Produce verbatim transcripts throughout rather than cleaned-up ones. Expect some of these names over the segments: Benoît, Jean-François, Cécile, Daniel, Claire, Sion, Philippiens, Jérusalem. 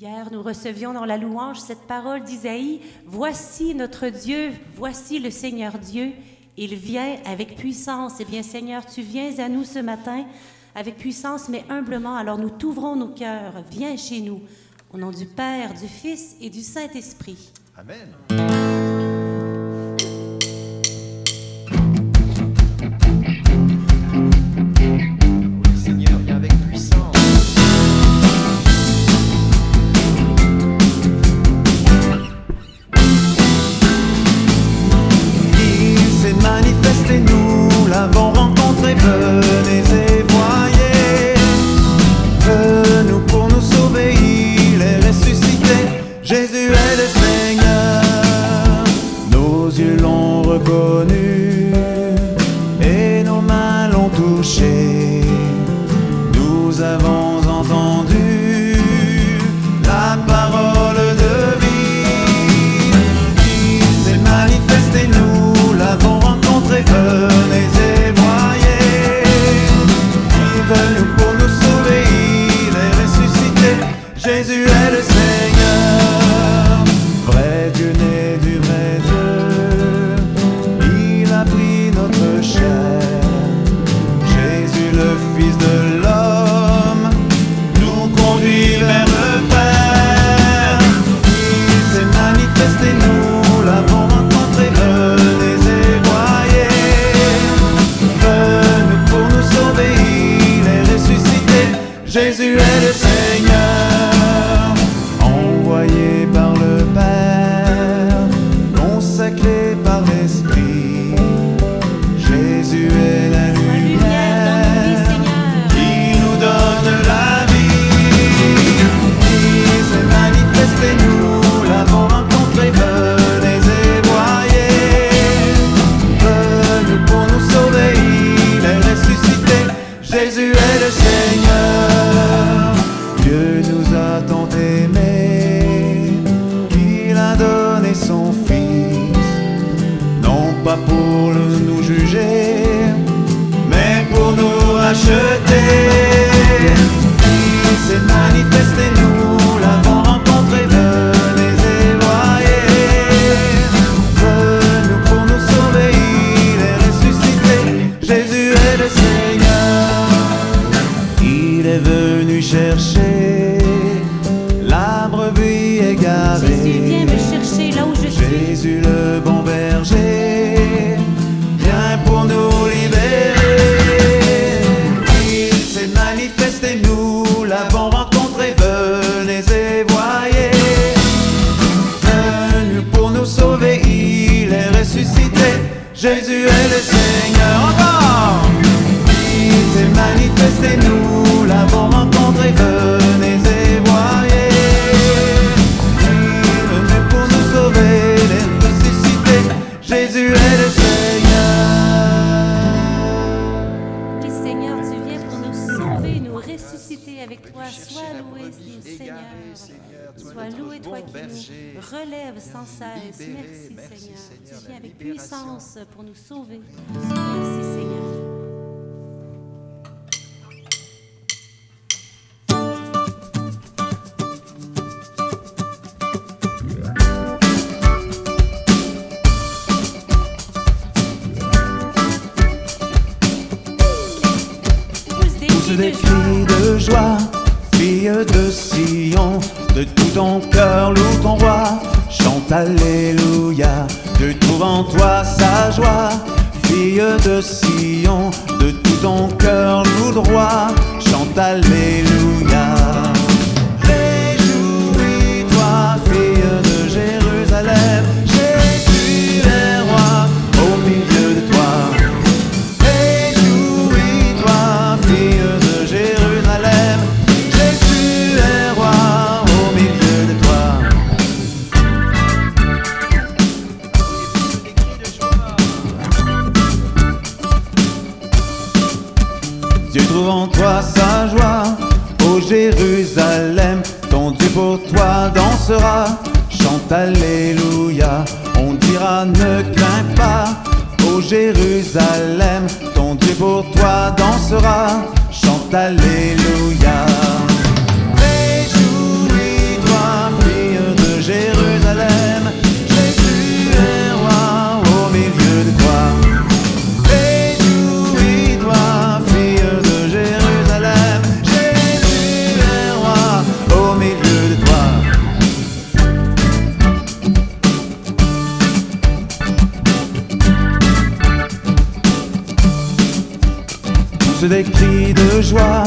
Hier, nous recevions dans la louange cette parole d'Isaïe. « Voici notre Dieu, voici le Seigneur Dieu. Il vient avec puissance. » Eh bien, Seigneur, tu viens à nous ce matin avec puissance, mais humblement. Alors, nous t'ouvrons nos cœurs. Viens chez nous. Au nom du Père, du Fils et du Saint-Esprit. Amen. Pour nous sauver. Merci Seigneur. Pousse des cris de joie, fille de Sion, de tout ton cœur loue ton roi, chante Alléluia. Je trouve en toi sa joie, fille de Sion, de tout ton cœur loue droit, chante Alléluia. Réjouis-toi, fille de Jérusalem, Jésus est roi au milieu de toi. Réjouis-toi, fille de Jérusalem, Jésus est roi au milieu de toi. Dieu trouve en toi sa joie, ô Jérusalem, ton Dieu pour toi dansera, chante Alléluia, on dira ne crains pas, ô Jérusalem, ton Dieu pour toi dansera, chante Alléluia. Réjouis-toi, pousse des cris de joie.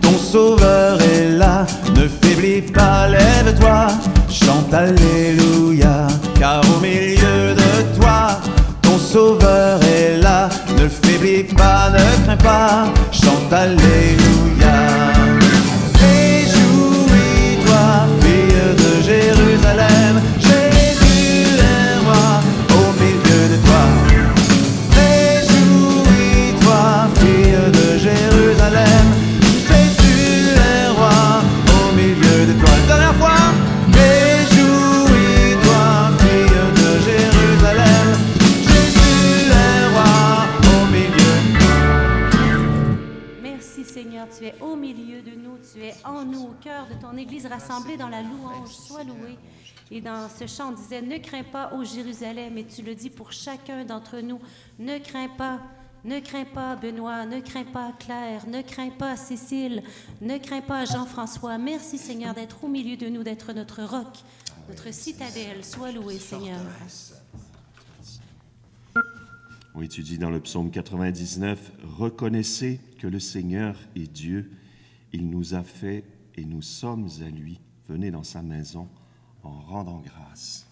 Ton sauveur est là, ne faiblis pas, lève-toi, chante Alléluia, car au milieu de toi, ton sauveur est là, ne faiblis pas, ne crains pas, chante Alléluia. Réjouis-toi, fille de Jérusalem, Jésus est roi au milieu de toi. Tu es au milieu de nous, tu es en nous, au cœur de ton Église rassemblée dans la louange. Sois loué. Et dans ce chant, on disait « Ne crains pas, ô Jérusalem », et tu le dis pour chacun d'entre nous. Ne crains pas, ne crains pas, Benoît, ne crains pas, Claire, ne crains pas, Cécile, ne crains pas, Jean-François. Merci, Seigneur, d'être au milieu de nous, d'être notre roc, notre citadelle. Sois loué, Seigneur. On étudie dans le psaume quatre-vingt-dix-neuf, « Reconnaissez que le Seigneur est Dieu. Il nous a fait et nous sommes à lui. Venez dans sa maison en rendant grâce. »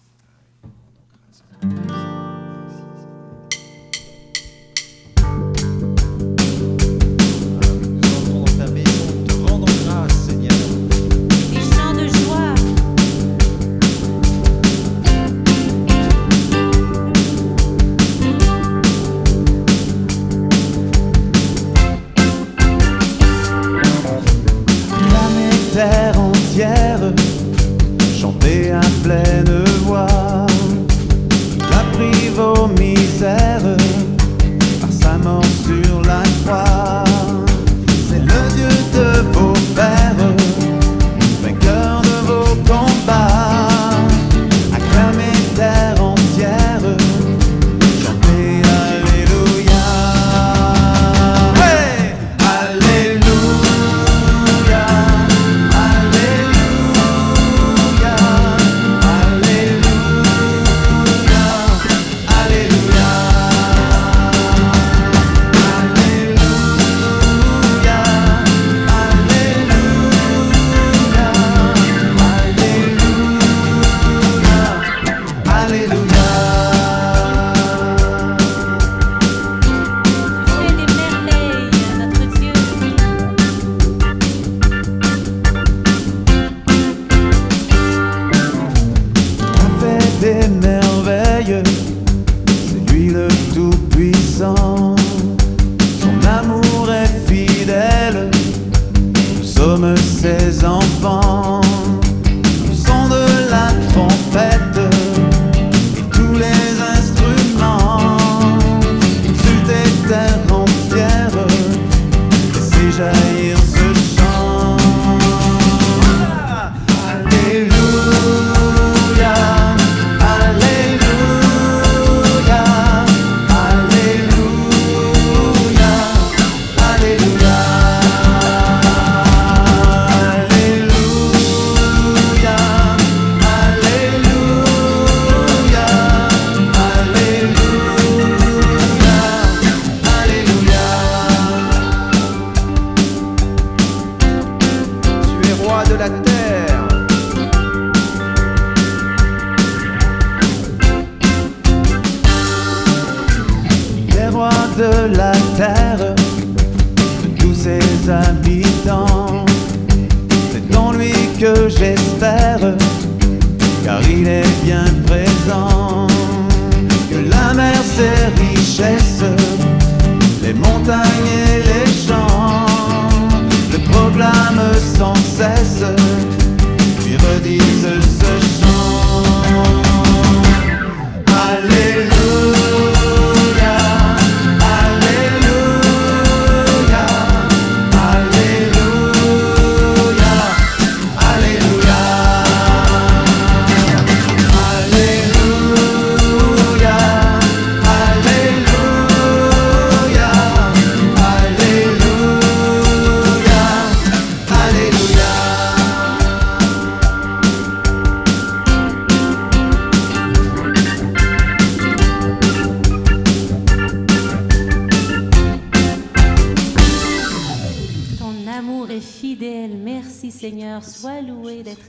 Seigneur soit loué d'être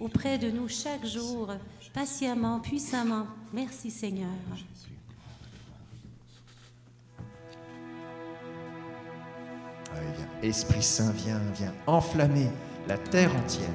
auprès de nous chaque jour, patiemment, puissamment. Merci Seigneur. Esprit Saint, viens, viens enflammer la terre entière.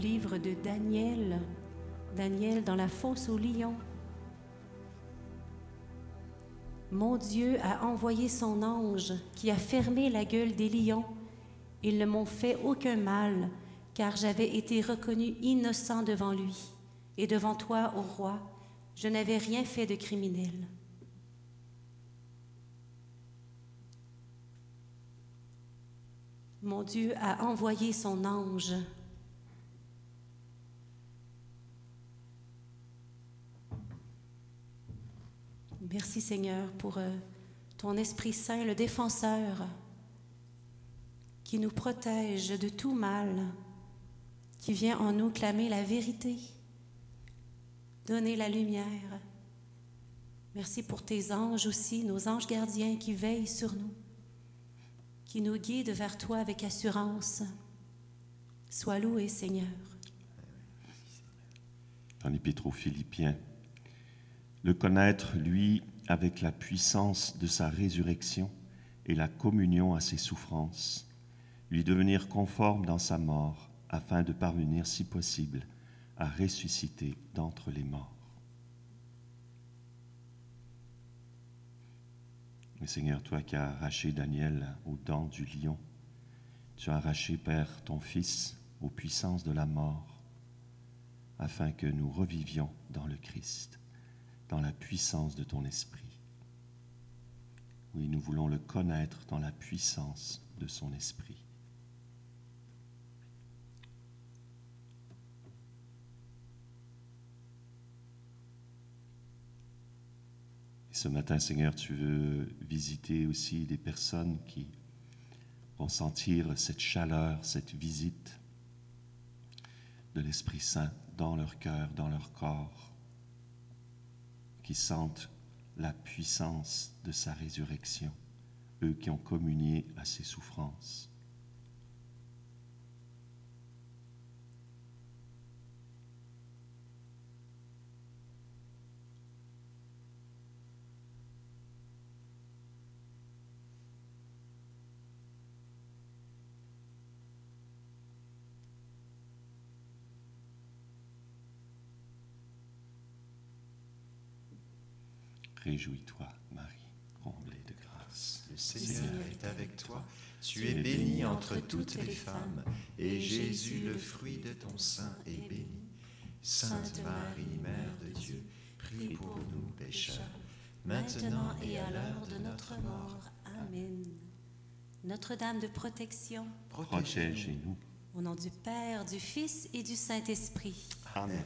Livre de Daniel, Daniel dans la fosse aux lions. Mon Dieu a envoyé son ange qui a fermé la gueule des lions. Ils ne m'ont fait aucun mal, car j'avais été reconnu innocent devant lui et devant toi, ô roi, je n'avais rien fait de criminel. Mon Dieu a envoyé son ange. Merci Seigneur pour euh, ton Esprit Saint, le défenseur, qui nous protège de tout mal, qui vient en nous clamer la vérité, donner la lumière. Merci pour tes anges aussi, nos anges gardiens qui veillent sur nous, qui nous guident vers toi avec assurance. Sois loué, Seigneur. Dans l'Épître aux Philippiens, le connaître, lui, avec la puissance de sa résurrection et la communion à ses souffrances, lui devenir conforme dans sa mort, afin de parvenir, si possible, à ressusciter d'entre les morts. Mais Seigneur, toi qui as arraché Daniel aux dents du lion, tu as arraché, Père, ton Fils aux puissances de la mort, afin que nous revivions dans le Christ, dans la puissance de ton esprit. Oui, nous voulons le connaître dans la puissance de son esprit. Et ce matin, Seigneur, tu veux visiter aussi des personnes qui vont sentir cette chaleur, cette visite de l'Esprit Saint dans leur cœur, dans leur corps, qui sentent la puissance de sa résurrection, eux qui ont communié à ses souffrances. Réjouis-toi, Marie, comblée de grâce. Le Seigneur est avec toi. Tu es bénie entre toutes les femmes, et Jésus, le fruit de ton sein, est béni. Sainte Marie, Mère de Dieu, prie pour nous pécheurs, maintenant et à l'heure de notre mort. Amen. Notre-Dame de protection, protégez-nous. Au nom du Père, du Fils et du Saint-Esprit. Amen.